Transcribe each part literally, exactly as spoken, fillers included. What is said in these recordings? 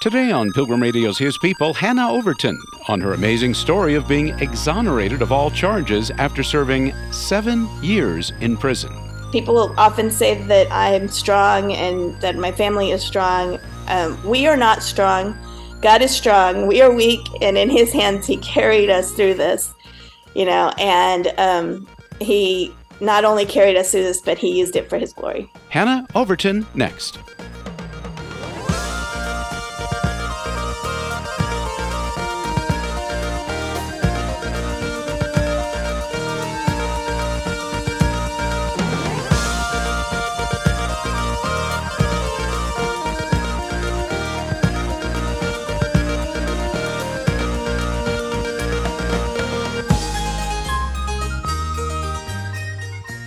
Today on Pilgrim Radio's His People, Hannah Overton on her amazing story of being exonerated of all charges after serving seven years in prison. People often say that I'm strong and that my family is strong. Um, we are not strong. God is strong. We are weak, and in His hands, He carried us through this, you know, and um, He not only carried us through this, but He used it for His glory. Hannah Overton next.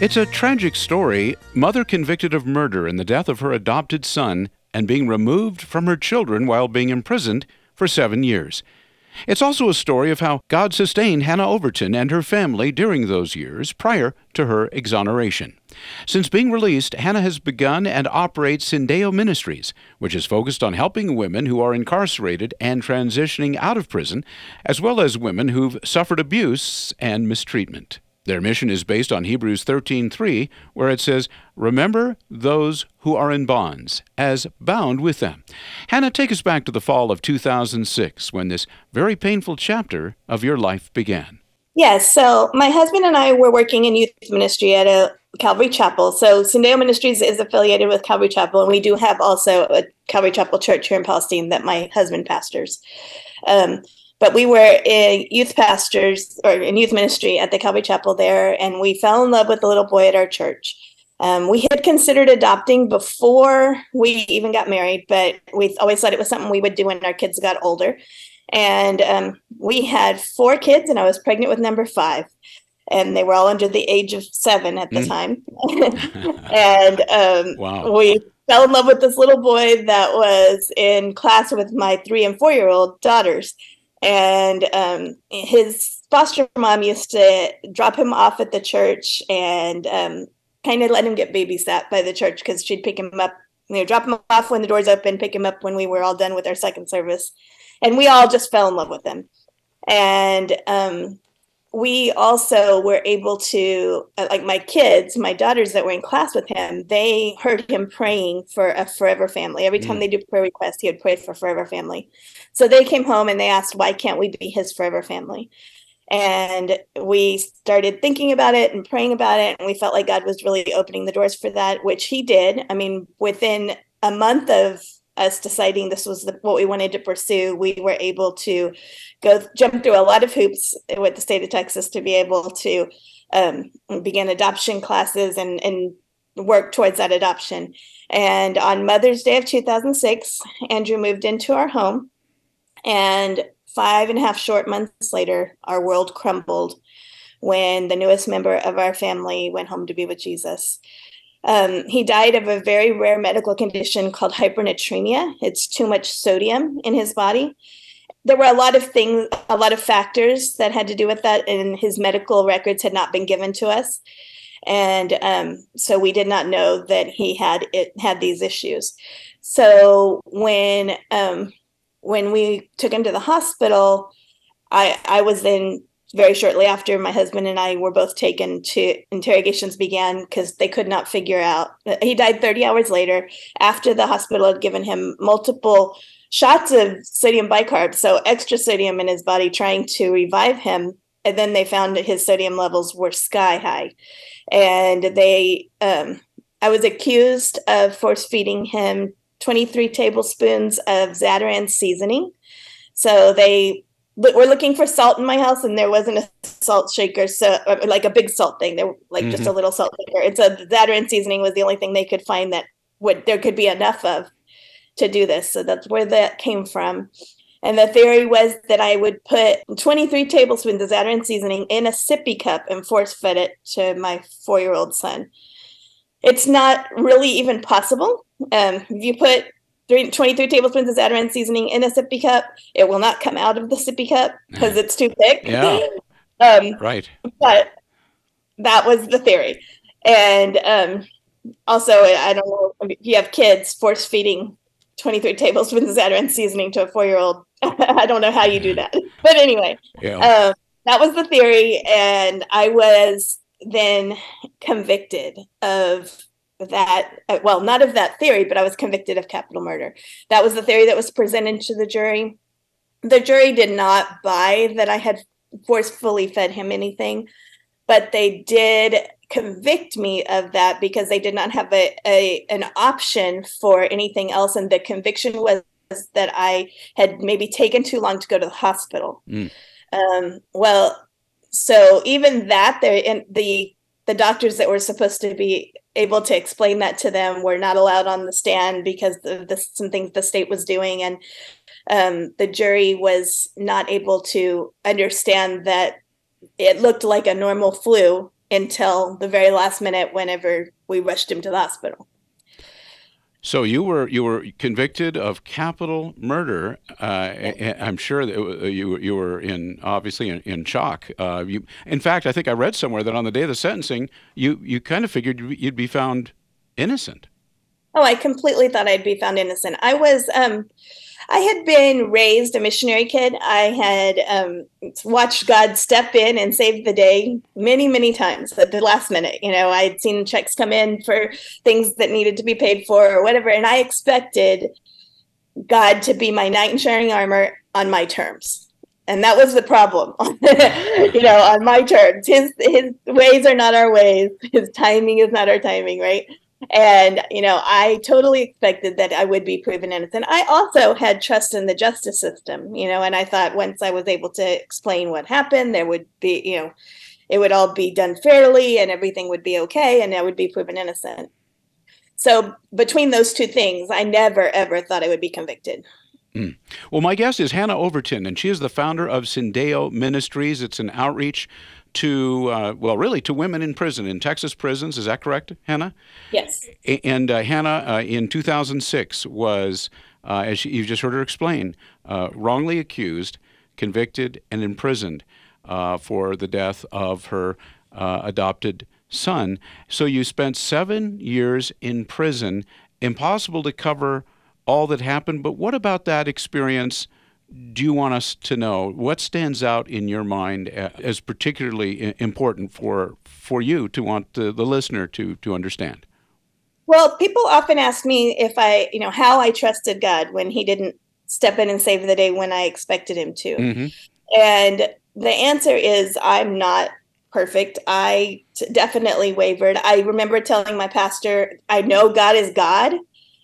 It's a tragic story. Mother convicted of murder in the death of her adopted son and being removed from her children while being imprisoned for seven years. It's also a story of how God sustained Hannah Overton and her family during those years prior to her exoneration. Since being released, Hannah has begun and operates Syndeo Ministries, which is focused on helping women who are incarcerated and transitioning out of prison, as well as women who've suffered abuse and mistreatment. Their mission is based on Hebrews thirteen three, where it says, "Remember those who are in bonds, as bound with them." Hannah, take us back to the fall of two thousand six, when this very painful chapter of your life began. Yes, so my husband and I were working in youth ministry at a Calvary Chapel. So Syndeo Ministries is affiliated with Calvary Chapel, and we do have also a Calvary Chapel church here in Palestine that my husband pastors. Um But we were in youth pastors or in youth ministry at the Calvary Chapel there, and we fell in love with a little boy at our church. Um, we had considered adopting before we even got married, but we always thought it was something we would do when our kids got older. And um, we had four kids, and I was pregnant with number five, and they were all under the age of seven at the mm. time. and um, wow. we fell in love with this little boy that was in class with my three and four-year-old daughters. And um, his foster mom used to drop him off at the church and um, kind of let him get babysat by the church, because she'd pick him up, you know, drop him off when the doors open, pick him up when we were all done with our second service. And we all just fell in love with him. And um, we also were able to, like my kids, my daughters that were in class with him, they heard him praying for a forever family. Every time mm. they do prayer requests, he would pray for forever family. So they came home and they asked, why can't we be his forever family? And we started thinking about it and praying about it. And we felt like God was really opening the doors for that, which He did. I mean, within a month of us deciding this was the, what we wanted to pursue, we were able to go jump through a lot of hoops with the state of Texas to be able to um, begin adoption classes and, and work towards that adoption. And on Mother's Day of two thousand six, Andrew moved into our home, and five and a half short months later, our world crumbled when the newest member of our family went home to be with Jesus. Um, he died of a very rare medical condition called hypernatremia. It's too much sodium in his body. There were a lot of things, a lot of factors that had to do with that, and his medical records had not been given to us. And um, so we did not know that he had it had these issues. So when um, when we took him to the hospital, I, I was in very shortly after, my husband and I were both taken to interrogations began, because they could not figure out. He died thirty hours later after the hospital had given him multiple shots of sodium bicarb, so extra sodium in his body, trying to revive him. And then they found that his sodium levels were sky high. And they, um, I was accused of force feeding him twenty-three tablespoons of Zatarain's seasoning. So they But we're looking for salt in my house, and there wasn't a salt shaker, so like a big salt thing. There, like mm-hmm. just a little salt shaker. And so Zatarain's seasoning was the only thing they could find that would there could be enough of to do this. So that's where that came from. And the theory was that I would put twenty-three tablespoons of Zatarain's seasoning in a sippy cup and force fed it to my four-year-old son. It's not really even possible. Um, if you put twenty-three tablespoons of Zatarain's seasoning in a sippy cup, it will not come out of the sippy cup because it's too thick. Yeah. um, right. But that was the theory. And um, also, I don't know if you have kids, force feeding twenty-three tablespoons of Zatarain's seasoning to a four-year-old. I don't know how you do that. But anyway, yeah. um, that was the theory. And I was then convicted of that. Well, not of that theory, but I was convicted of capital murder. That was the theory that was presented to the jury. The jury did not buy that I had forcefully fed him anything, but they did convict me of that because they did not have a, a an option for anything else. And the conviction was that I had maybe taken too long to go to the hospital. Mm. Um, well, so even that, there, and the the doctors that were supposed to be able to explain that to them were not allowed on the stand because of the, some things the state was doing. And um, the jury was not able to understand that it looked like a normal flu until the very last minute whenever we rushed him to the hospital. So you were you were convicted of capital murder. Uh, yes. I'm sure that you you were in obviously in, in shock. Uh, you, in fact, I think I read somewhere that on the day of the sentencing, you you kind of figured you'd be found innocent. Oh, I completely thought I'd be found innocent. I was. Um, I had been raised a missionary kid. I had um, watched God step in and save the day many, many times at the last minute. You know, I'd seen checks come in for things that needed to be paid for or whatever. And I expected God to be my knight in shining armor on my terms. And that was the problem, you know, on my terms. His, his ways are not our ways. His timing is not our timing, right? And, you know, I totally expected that I would be proven innocent. I also had trust in the justice system, you know, and I thought once I was able to explain what happened, there would be, you know, it would all be done fairly and everything would be okay and I would be proven innocent. So between those two things, I never, ever thought I would be convicted. Mm. Well, my guest is Hannah Overton, and she is the founder of Syndeo Ministries. It's an outreach to, uh, well, really to women in prison, in Texas prisons. Is that correct, Hannah? Yes. And uh, Hannah, uh, in two thousand six, was, uh, as she, you just heard her explain, uh, wrongly accused, convicted, and imprisoned uh, for the death of her uh, adopted son. So you spent seven years in prison, impossible to cover all that happened, but what about that experience do you want us to know? What stands out in your mind as particularly important for for you to want the, the listener to to understand? Well, people often ask me if I, you know, how I trusted God when he didn't step in and save the day when I expected him to. Mm-hmm. And the answer is I'm not perfect. I t- definitely wavered. I remember telling my pastor, I know God is God.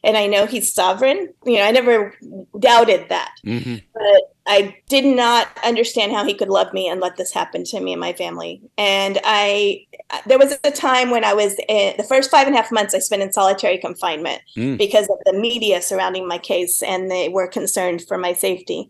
And I know he's sovereign. You know, I never doubted that. Mm-hmm. But I did not understand how he could love me and let this happen to me and my family. And I, there was a time when I was in the first five and a half months I spent in solitary confinement mm. because of the media surrounding my case, and they were concerned for my safety.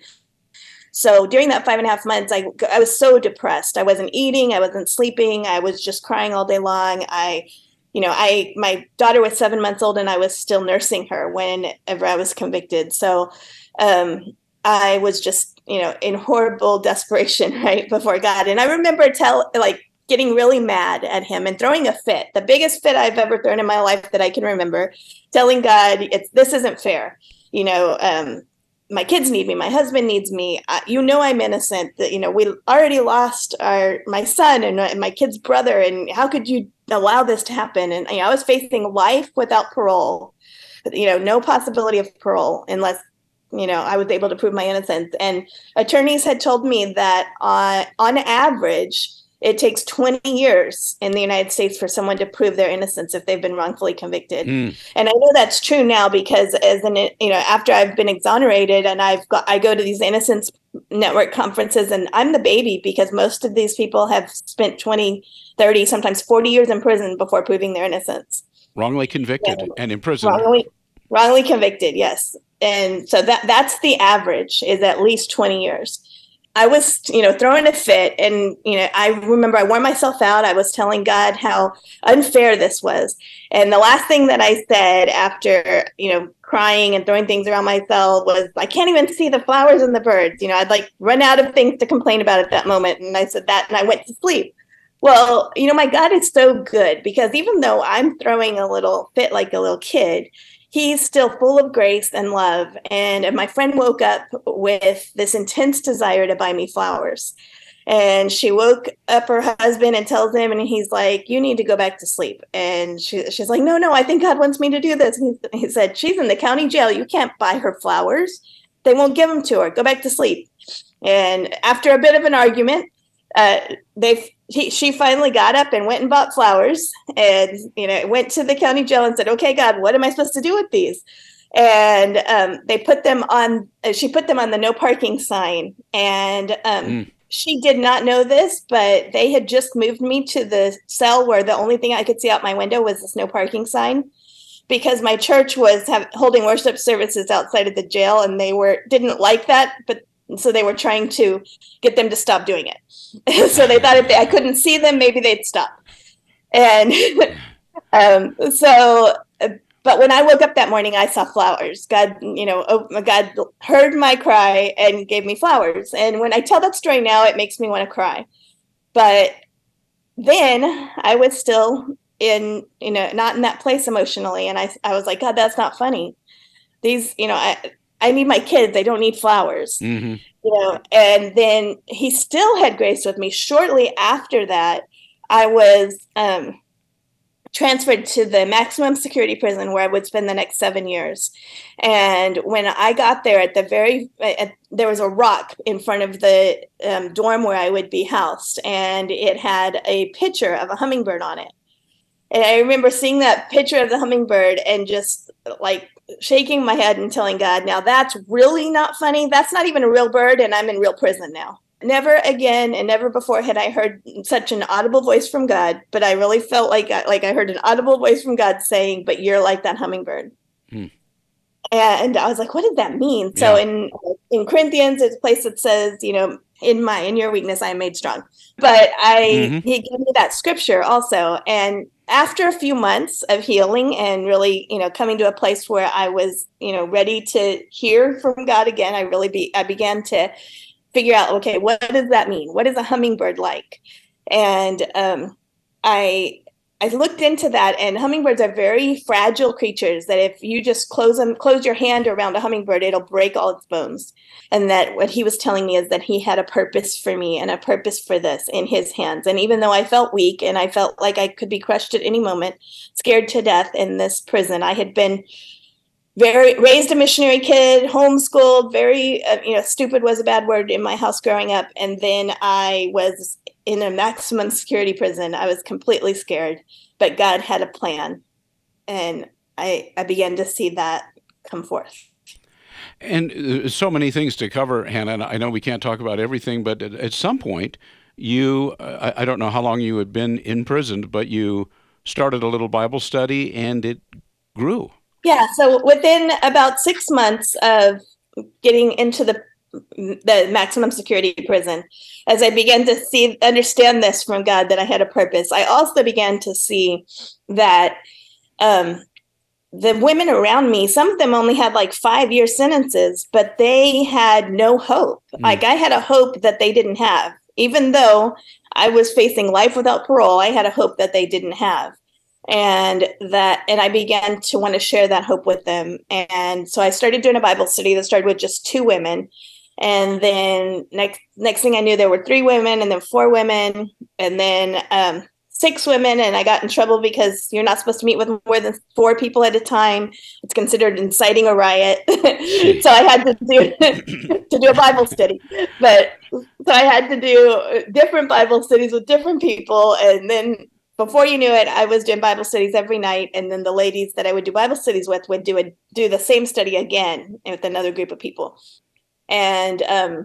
So during that five and a half months, I, I was so depressed. I wasn't eating. I wasn't sleeping. I was just crying all day long. I You know, I my daughter was seven months old and I was still nursing her whenever I was convicted. So um, I was just, you know, in horrible desperation right before God. And I remember tell like getting really mad at him and throwing a fit, the biggest fit I've ever thrown in my life that I can remember, telling God, it's this isn't fair. You know, um, my kids need me. My husband needs me. I, you know, I'm innocent. That, you know, we already lost our my son and, and my kid's brother. And how could you allow this to happen? And you know, I was facing life without parole, you know, no possibility of parole unless, you know, I was able to prove my innocence. And attorneys had told me that uh, on average, it takes twenty years in the United States for someone to prove their innocence if they've been wrongfully convicted. Mm. And I know that's true now because as an, you know, after I've been exonerated and I've got, I go to these Innocence Network conferences and I'm the baby because most of these people have spent twenty, thirty, sometimes forty years in prison before proving their innocence. Wrongly convicted yeah. and imprisoned. Wrongly, wrongly convicted. Yes. And so that that's the average is at least twenty years. I was, you know, throwing a fit and, you know, I remember I wore myself out. I was telling God how unfair this was. And the last thing that I said after, you know, crying and throwing things around myself was, I can't even see the flowers and the birds. You know, I'd like run out of things to complain about at that moment. And I said that and I went to sleep. Well, you know, my God is so good because even though I'm throwing a little fit like a little kid, he's still full of grace and love. And my friend woke up with this intense desire to buy me flowers. And she woke up her husband and tells him, and he's like, you need to go back to sleep. And she, she's like, no, no, I think God wants me to do this. And he, he said, she's in the county jail. You can't buy her flowers. They won't give them to her. Go back to sleep. And after a bit of an argument, uh, they he, she finally got up and went and bought flowers, and you know, went to the county jail and said, okay, God, what am I supposed to do with these? And um, they put them on, she put them on the no parking sign. And um, mm. she did not know this, but they had just moved me to the cell where the only thing I could see out my window was this no parking sign, because my church was have, holding worship services outside of the jail, and they were didn't like that, but so they were trying to get them to stop doing it. So they thought if they, I couldn't see them, maybe they'd stop. And um, so, but when I woke up that morning, I saw flowers. God, you know, oh, God heard my cry and gave me flowers. And when I tell that story now, it makes me want to cry. But then I was still in, you know, not in that place emotionally. And I, I was like, God, that's not funny. These, you know, I, I need my kids. I don't need flowers, mm-hmm. you know. And then he still had grace with me. Shortly after that, I was um, transferred to the maximum security prison where I would spend the next seven years. And when I got there, at the very, at, there was a rock in front of the um, dorm where I would be housed, and it had a picture of a hummingbird on it. And I remember seeing that picture of the hummingbird and just like shaking my head and telling God, now that's really not funny. That's not even a real bird, and I'm in real prison now. Never again and never before had I heard such an audible voice from God, but I really felt like I, like I heard an audible voice from God saying, but you're like that hummingbird. Hmm. And I was like, what did that mean? Yeah. So in in Corinthians, it's a place that says, you know, in my in your weakness, I am made strong. But I mm-hmm. he gave me that scripture also. And after a few months of healing and really, you know, coming to a place where I was, you know, ready to hear from God again, I really be, I began to figure out, okay, what does that mean? What is a hummingbird like? And um, I I looked into that, and hummingbirds are very fragile creatures that if you just close them, close your hand around a hummingbird, it'll break all its bones. And that what he was telling me is that he had a purpose for me and a purpose for this in his hands. And even though I felt weak and I felt like I could be crushed at any moment, scared to death in this prison, I had been very raised a missionary kid, homeschooled, very, uh, you know, stupid was a bad word in my house growing up. And then I was in a maximum security prison. I was completely scared, but God had a plan. And I, I began to see that come forth. And uh, so many things to cover, Hannah. And I know we can't talk about everything, but at, at some point you, uh, I, I don't know how long you had been imprisoned, but you started a little Bible study and it grew. Yeah, so within about six months of getting into the the maximum security prison, as I began to see, understand this from God, that I had a purpose, I also began to see that um, the women around me, some of them only had like five-year sentences, but they had no hope. Mm. Like I had a hope that they didn't have. Even though I was facing life without parole, I had a hope that they didn't have. And that, and I began to want to share that hope with them. And so I started doing a Bible study that started with just two women. And then next, next thing I knew, there were three women and then four women and then um, six women. And I got in trouble because you're not supposed to meet with more than four people at a time. It's considered inciting a riot. So I had to do to do a Bible study. But so I had to do different Bible studies with different people. And then before you knew it, I was doing Bible studies every night, and then the ladies that I would do Bible studies with would do a, do the same study again with another group of people. And um,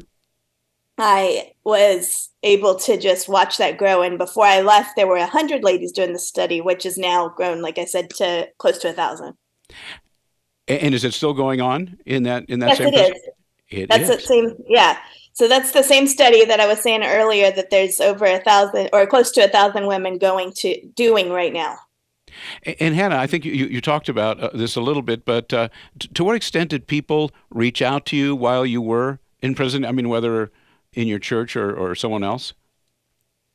I was able to just watch that grow. And before I left, there were one hundred ladies doing the study, which is now grown, like I said, to close to one thousand. And is it still going on in that in that yes, same? Yes, it is. It That's is. the same, yeah. So that's the same study that I was saying earlier, that there's over a thousand or close to a thousand women going to doing right now. And, and Hannah, I think you, you talked about uh, this a little bit, but uh, t- to what extent did people reach out to you while you were in prison? I mean, whether in your church or, or someone else?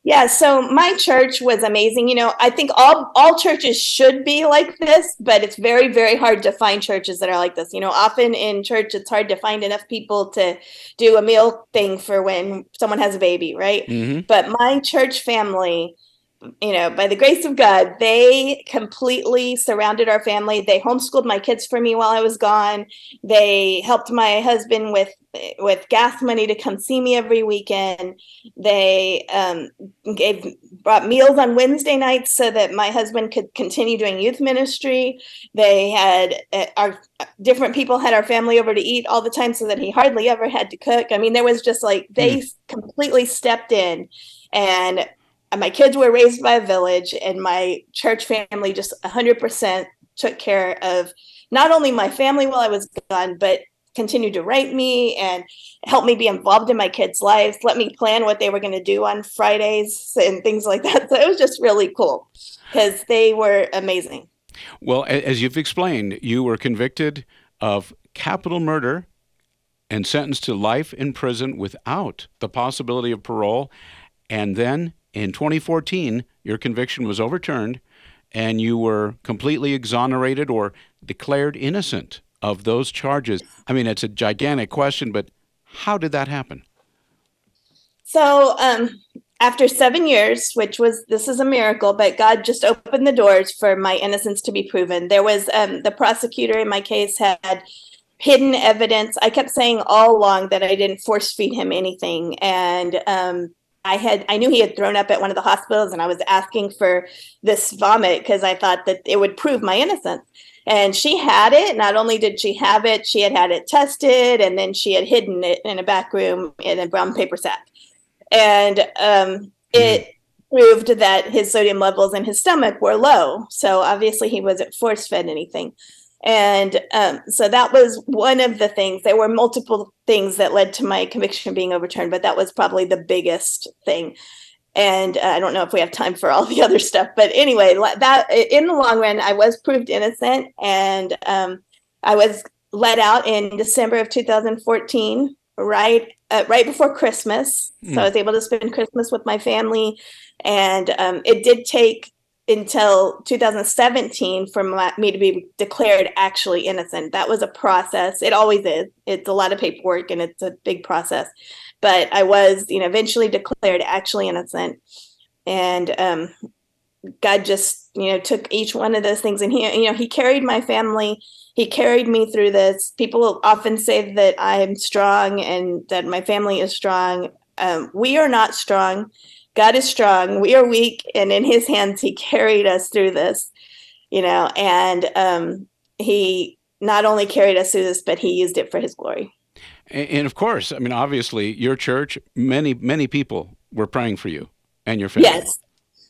Yeah, so my church was amazing. You know, I think all, all churches should be like this, but it's very, very hard to find churches that are like this. You know, often in church, it's hard to find enough people to do a meal thing for when someone has a baby, right? Mm-hmm. But my church family, you know, by the grace of God, they completely surrounded our family. They homeschooled my kids for me while I was gone. They helped my husband with with gas money to come see me every weekend. They um, gave brought meals on Wednesday nights so that my husband could continue doing youth ministry. They had uh, our different people had our family over to eat all the time so that he hardly ever had to cook. I mean, there was just like they mm. completely stepped in, and my kids were raised by a village, and my church family just one hundred percent took care of not only my family while I was gone, but continued to write me and help me be involved in my kids' lives, let me plan what they were going to do on Fridays and things like that. So it was just really cool because they were amazing. Well, as you've explained, you were convicted of capital murder and sentenced to life in prison without the possibility of parole. And then in twenty fourteen, your conviction was overturned and you were completely exonerated or declared innocent of those charges. I mean, it's a gigantic question, but how did that happen? So um, after seven years, which was, this is a miracle, but God just opened the doors for my innocence to be proven. There was um, the prosecutor in my case had hidden evidence. I kept saying all along that I didn't force feed him anything. And um, I had, I knew he had thrown up at one of the hospitals, and I was asking for this vomit because I thought that it would prove my innocence. And she had it. Not only did she have it, she had had it tested, and then she had hidden it in a back room in a brown paper sack. And um, it proved that his sodium levels in his stomach were low. So obviously he wasn't force-fed anything. And um, so that was one of the things. There were multiple things that led to my conviction being overturned, but that was probably the biggest thing. And uh, I don't know if we have time for all the other stuff, but anyway, that in the long run, I was proved innocent, and um, I was let out in December of two thousand fourteen, right, uh, right before Christmas. Mm. So I was able to spend Christmas with my family, and um, it did take until two thousand seventeen for my, me to be declared actually innocent. That was a process. It always is. It's a lot of paperwork, and it's a big process. But I was, you know, eventually declared actually innocent, and um, God just, you know, took each one of those things, and he, you know, he carried my family. He carried me through this. People often say that I'm strong and that my family is strong. Um, we are not strong. God is strong. We are weak, and in His hands, He carried us through this, you know, and um, He not only carried us through this, but He used it for His glory. And of course, I mean, obviously, your church, many, many people were praying for you and your family. Yes.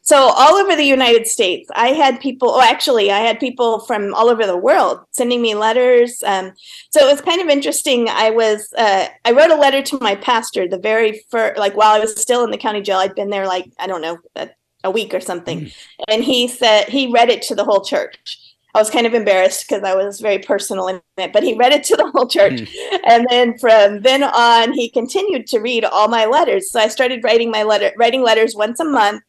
So all over the United States, I had people, oh, actually, I had people from all over the world sending me letters. Um, so it was kind of interesting. I was, uh, I wrote a letter to my pastor the very first, like while I was still in the county jail. I'd been there like, I don't know, a, a week or something. Mm. And he said, he read it to the whole church. I was kind of embarrassed because I was very personal in it, but he read it to the whole church. Mm. And then from then on, he continued to read all my letters. So I started writing my letter, writing letters once a month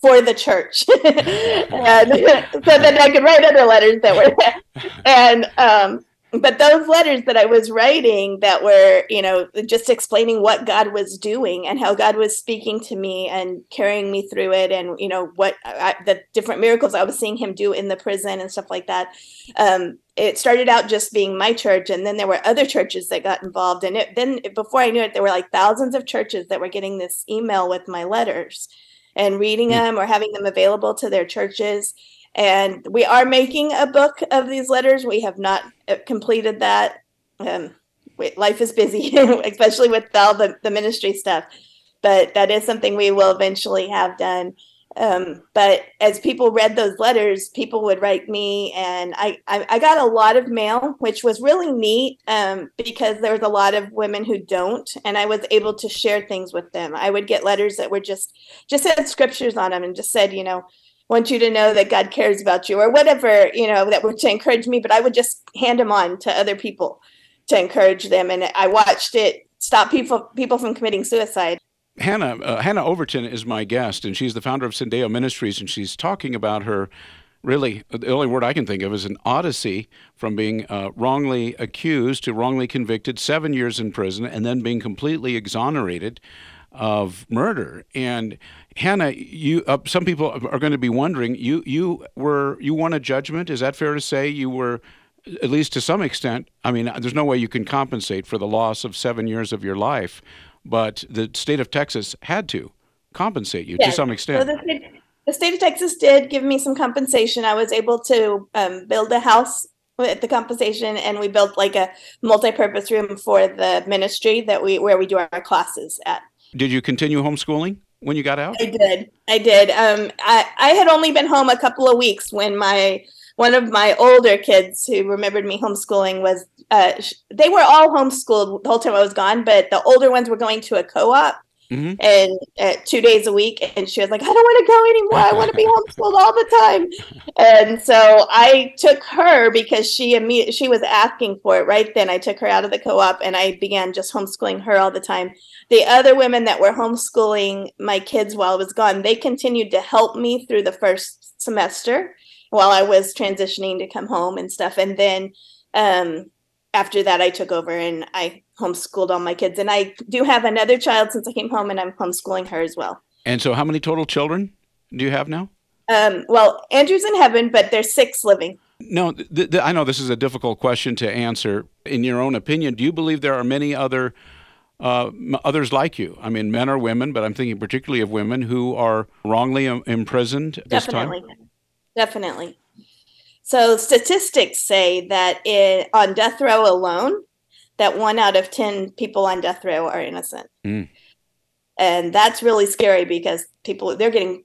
for the church. And so then I could write other letters that were there. And, um, but those letters that I was writing that were, you know, just explaining what God was doing and how God was speaking to me and carrying me through it, and, you know, what I, the different miracles I was seeing Him do in the prison and stuff like that. Um, it started out just being my church, and then there were other churches that got involved. And it, then before I knew it, there were like thousands of churches that were getting this email with my letters and reading them or having them available to their churches. And we are making a book of these letters. We have not completed that. Um, life is busy, especially with all the, the ministry stuff. But that is something we will eventually have done. Um, but as people read those letters, people would write me. And I, I, I got a lot of mail, which was really neat um, because there was a lot of women who don't. And I was able to share things with them. I would get letters that were just, just had scriptures on them and just said, you know, want you to know that God cares about you or whatever, you know, that were to encourage me. But I would just hand them on to other people to encourage them. And I watched it stop people people from committing suicide. Hannah, uh, Hannah Overton is my guest, and she's the founder of Syndeo Ministries, and she's talking about her, really, the only word I can think of is an odyssey from being uh, wrongly accused to wrongly convicted, seven years in prison, and then being completely exonerated of murder. And Hannah, you uh, some people are going to be wondering, you you were you won a judgment. Is that fair to say? You were, at least to some extent, I mean, there's no way you can compensate for the loss of seven years of your life, but the state of Texas had to compensate you, yes, to some extent. So the, state, the state of Texas did give me some compensation. I was able to um, build a house with the compensation, and we built like a multi-purpose room for the ministry that we where we do our classes at. Did you continue homeschooling when you got out? I did. I did. Um, I, I had only been home a couple of weeks when my one of my older kids who remembered me homeschooling was, uh, they were all homeschooled the whole time I was gone, but the older ones were going to a co-op, mm-hmm. and uh, two days a week. And she was like, I don't want to go anymore. I want to be homeschooled all the time. And so I took her because she imme- she was asking for it right then. I took her out of the co-op and I began just homeschooling her all the time. The other women that were homeschooling my kids while I was gone, they continued to help me through the first semester while I was transitioning to come home and stuff. And then um, after that, I took over and I homeschooled all my kids. And I do have another child since I came home, and I'm homeschooling her as well. And so how many total children do you have now? Um, well, Andrew's in heaven, but there's six living. No, th- th- I know this is a difficult question to answer. In your own opinion, do you believe there are many other uh, m- others like you? I mean, men or women, but I'm thinking particularly of women who are wrongly im- imprisoned this Definitely. time? Definitely. So statistics say that it, on death row alone, that one out of ten people on death row are innocent. Mm. And that's really scary because people, they're getting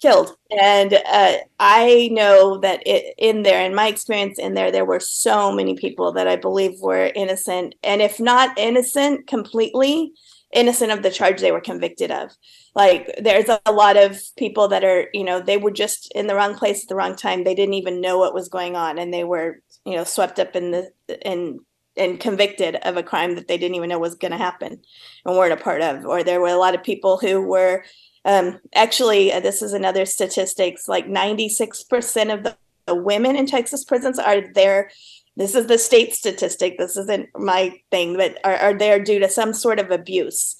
killed. And uh, I know that it, in there, in my experience in there, there were so many people that I believe were innocent. And if not innocent completely, innocent of the charge they were convicted of. Like, there's a lot of people that are, you know, they were just in the wrong place at the wrong time. They didn't even know what was going on, and they were, you know, swept up in the and and convicted of a crime that they didn't even know was going to happen and weren't a part of. Or there were a lot of people who were um, actually, uh, this is another statistics, like ninety-six percent of the, the women in Texas prisons are there. This is the state statistic. This isn't my thing, but are, are there due to some sort of abuse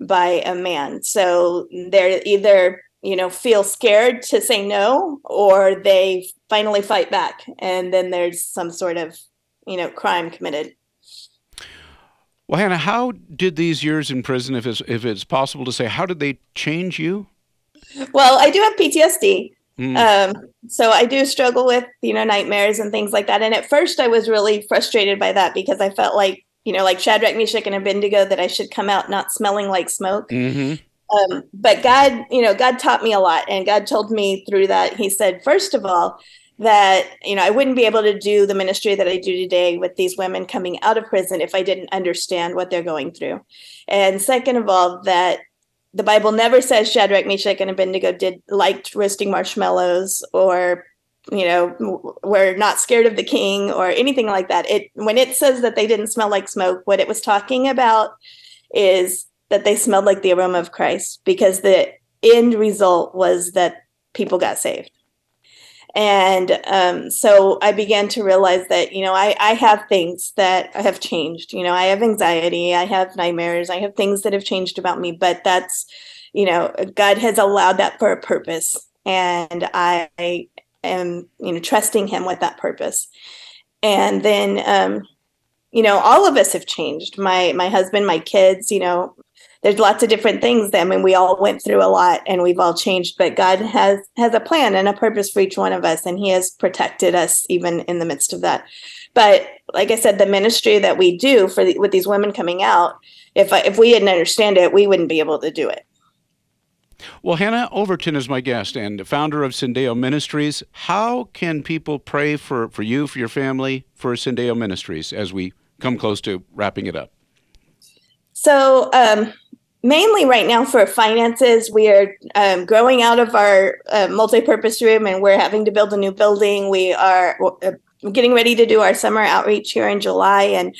by a man. So they're either, you know, feel scared to say no, or they finally fight back. And then there's some sort of, you know, crime committed. Well, Hannah, how did these years in prison, if it's, if it's possible to say, how did they change you? Well, I do have P T S D. Mm. Um, so I do struggle with, you know, nightmares and things like that. And at first I was really frustrated by that because I felt like, you know, like Shadrach, Meshach, and Abednego, that I should come out not smelling like smoke. Mm-hmm. Um, but God, you know, God taught me a lot, and God told me through that, he said, first of all, that, you know, I wouldn't be able to do the ministry that I do today with these women coming out of prison if I didn't understand what they're going through. And second of all, that the Bible never says Shadrach, Meshach, and Abednego did liked roasting marshmallows, or, you know, were not scared of the king or anything like that. It when it says that they didn't smell like smoke, what it was talking about is that they smelled like the aroma of Christ, because the end result was that people got saved. And um, so I began to realize that, you know, I, I have things that have changed. You know, I have anxiety, I have nightmares, I have things that have changed about me, but that's, you know, God has allowed that for a purpose. And I am, you know, trusting him with that purpose. And then, um, you know, all of us have changed. My, my husband, my kids, you know, there's lots of different things that, I mean, we all went through a lot and we've all changed, but God has, has a plan and a purpose for each one of us. And he has protected us even in the midst of that. But like I said, the ministry that we do for the, with these women coming out, if I, if we didn't understand it, we wouldn't be able to do it. Well, Hannah Overton is my guest and founder of Syndeo Ministries. How can people pray for, for you, for your family, for Syndeo Ministries as we come close to wrapping it up? So, um, mainly right now for finances, we are um, growing out of our uh, multi-purpose room, and we're having to build a new building. We are uh, getting ready to do our summer outreach here in July, and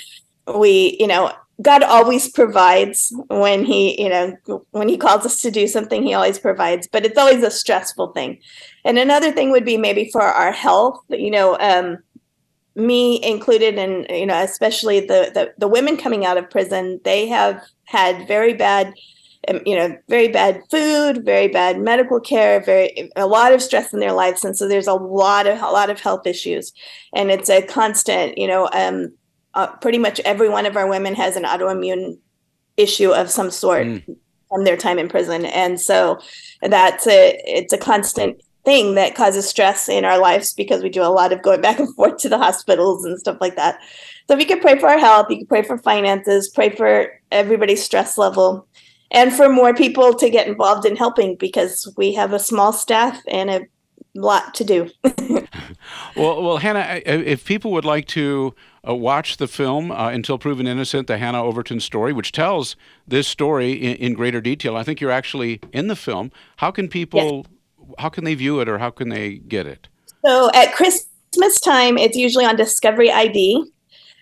we, you know, God always provides when he, you know, when he calls us to do something, he always provides, but it's always a stressful thing. And another thing would be maybe for our health, you know, um, me included, and, you know, especially the, the, the women coming out of prison, they have had very bad, you know, very bad food, very bad medical care, very a lot of stress in their lives. And so there's a lot of, a lot of health issues, and it's a constant, you know, um, Uh, pretty much every one of our women has an autoimmune issue of some sort mm. from their time in prison. And so that's a, it's a constant thing that causes stress in our lives, because we do a lot of going back and forth to the hospitals and stuff like that. So if you could pray for our health, you could pray for finances, pray for everybody's stress level, and for more people to get involved in helping, because we have a small staff and a lot to do. Well, well, Hannah, if people would like to uh, watch the film uh, Until Proven Innocent, the Hannah Overton story, which tells this story in, in greater detail, I think you're actually in the film. How can people, yes. how can they view it, or how can they get it? So at Christmas time, it's usually on Discovery I D,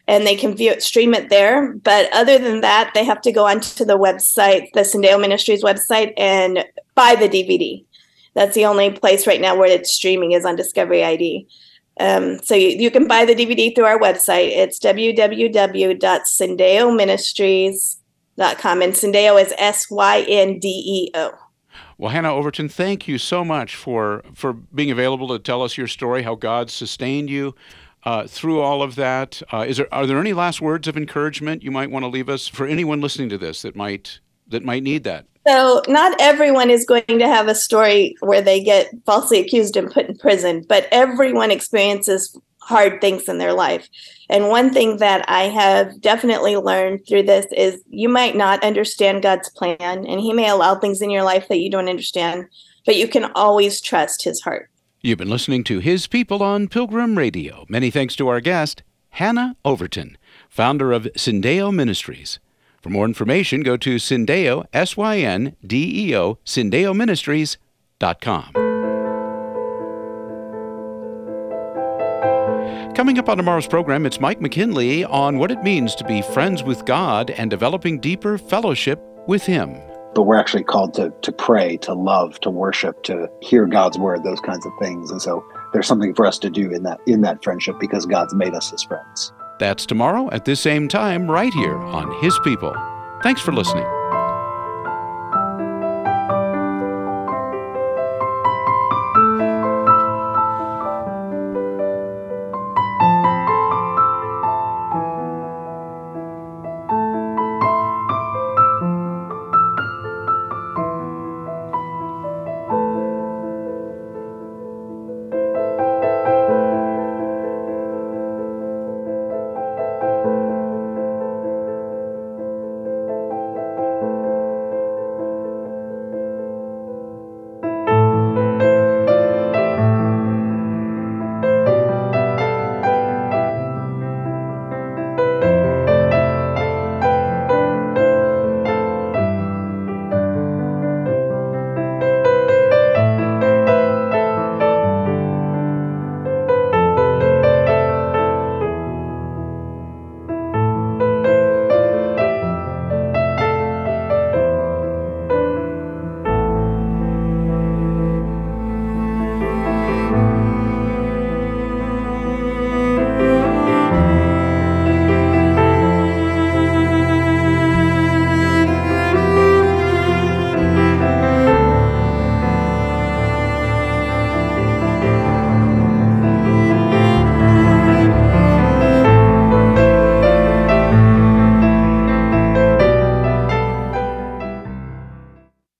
and they can view it, stream it there. But other than that, they have to go onto the website, the Syndeo Ministries website, and buy the D V D. That's the only place right now where it's streaming, is on Discovery I D. Um, so you, you can buy the D V D through our website. It's w w w dot syndeo ministries dot com. And Syndeo is S Y N D E O. Well, Hannah Overton, thank you so much for, for being available to tell us your story, how God sustained you uh, through all of that. Uh, is there, are there any last words of encouragement you might want to leave us for anyone listening to this that might that might need that? So not everyone is going to have a story where they get falsely accused and put in prison, but everyone experiences hard things in their life. And one thing that I have definitely learned through this is you might not understand God's plan, and he may allow things in your life that you don't understand, but you can always trust his heart. You've been listening to His People on Pilgrim Radio. Many thanks to our guest, Hannah Overton, founder of Syndeo Ministries. For more information, go to Syndeo, S Y N D E O, syndeo ministries dot com. Coming up on tomorrow's program, it's Mike McKinley on what it means to be friends with God and developing deeper fellowship with him. But we're actually called to, to pray, to love, to worship, to hear God's word, those kinds of things. And so there's something for us to do in that, in that friendship, because God's made us his friends. That's tomorrow at this same time, right here on His People. Thanks for listening.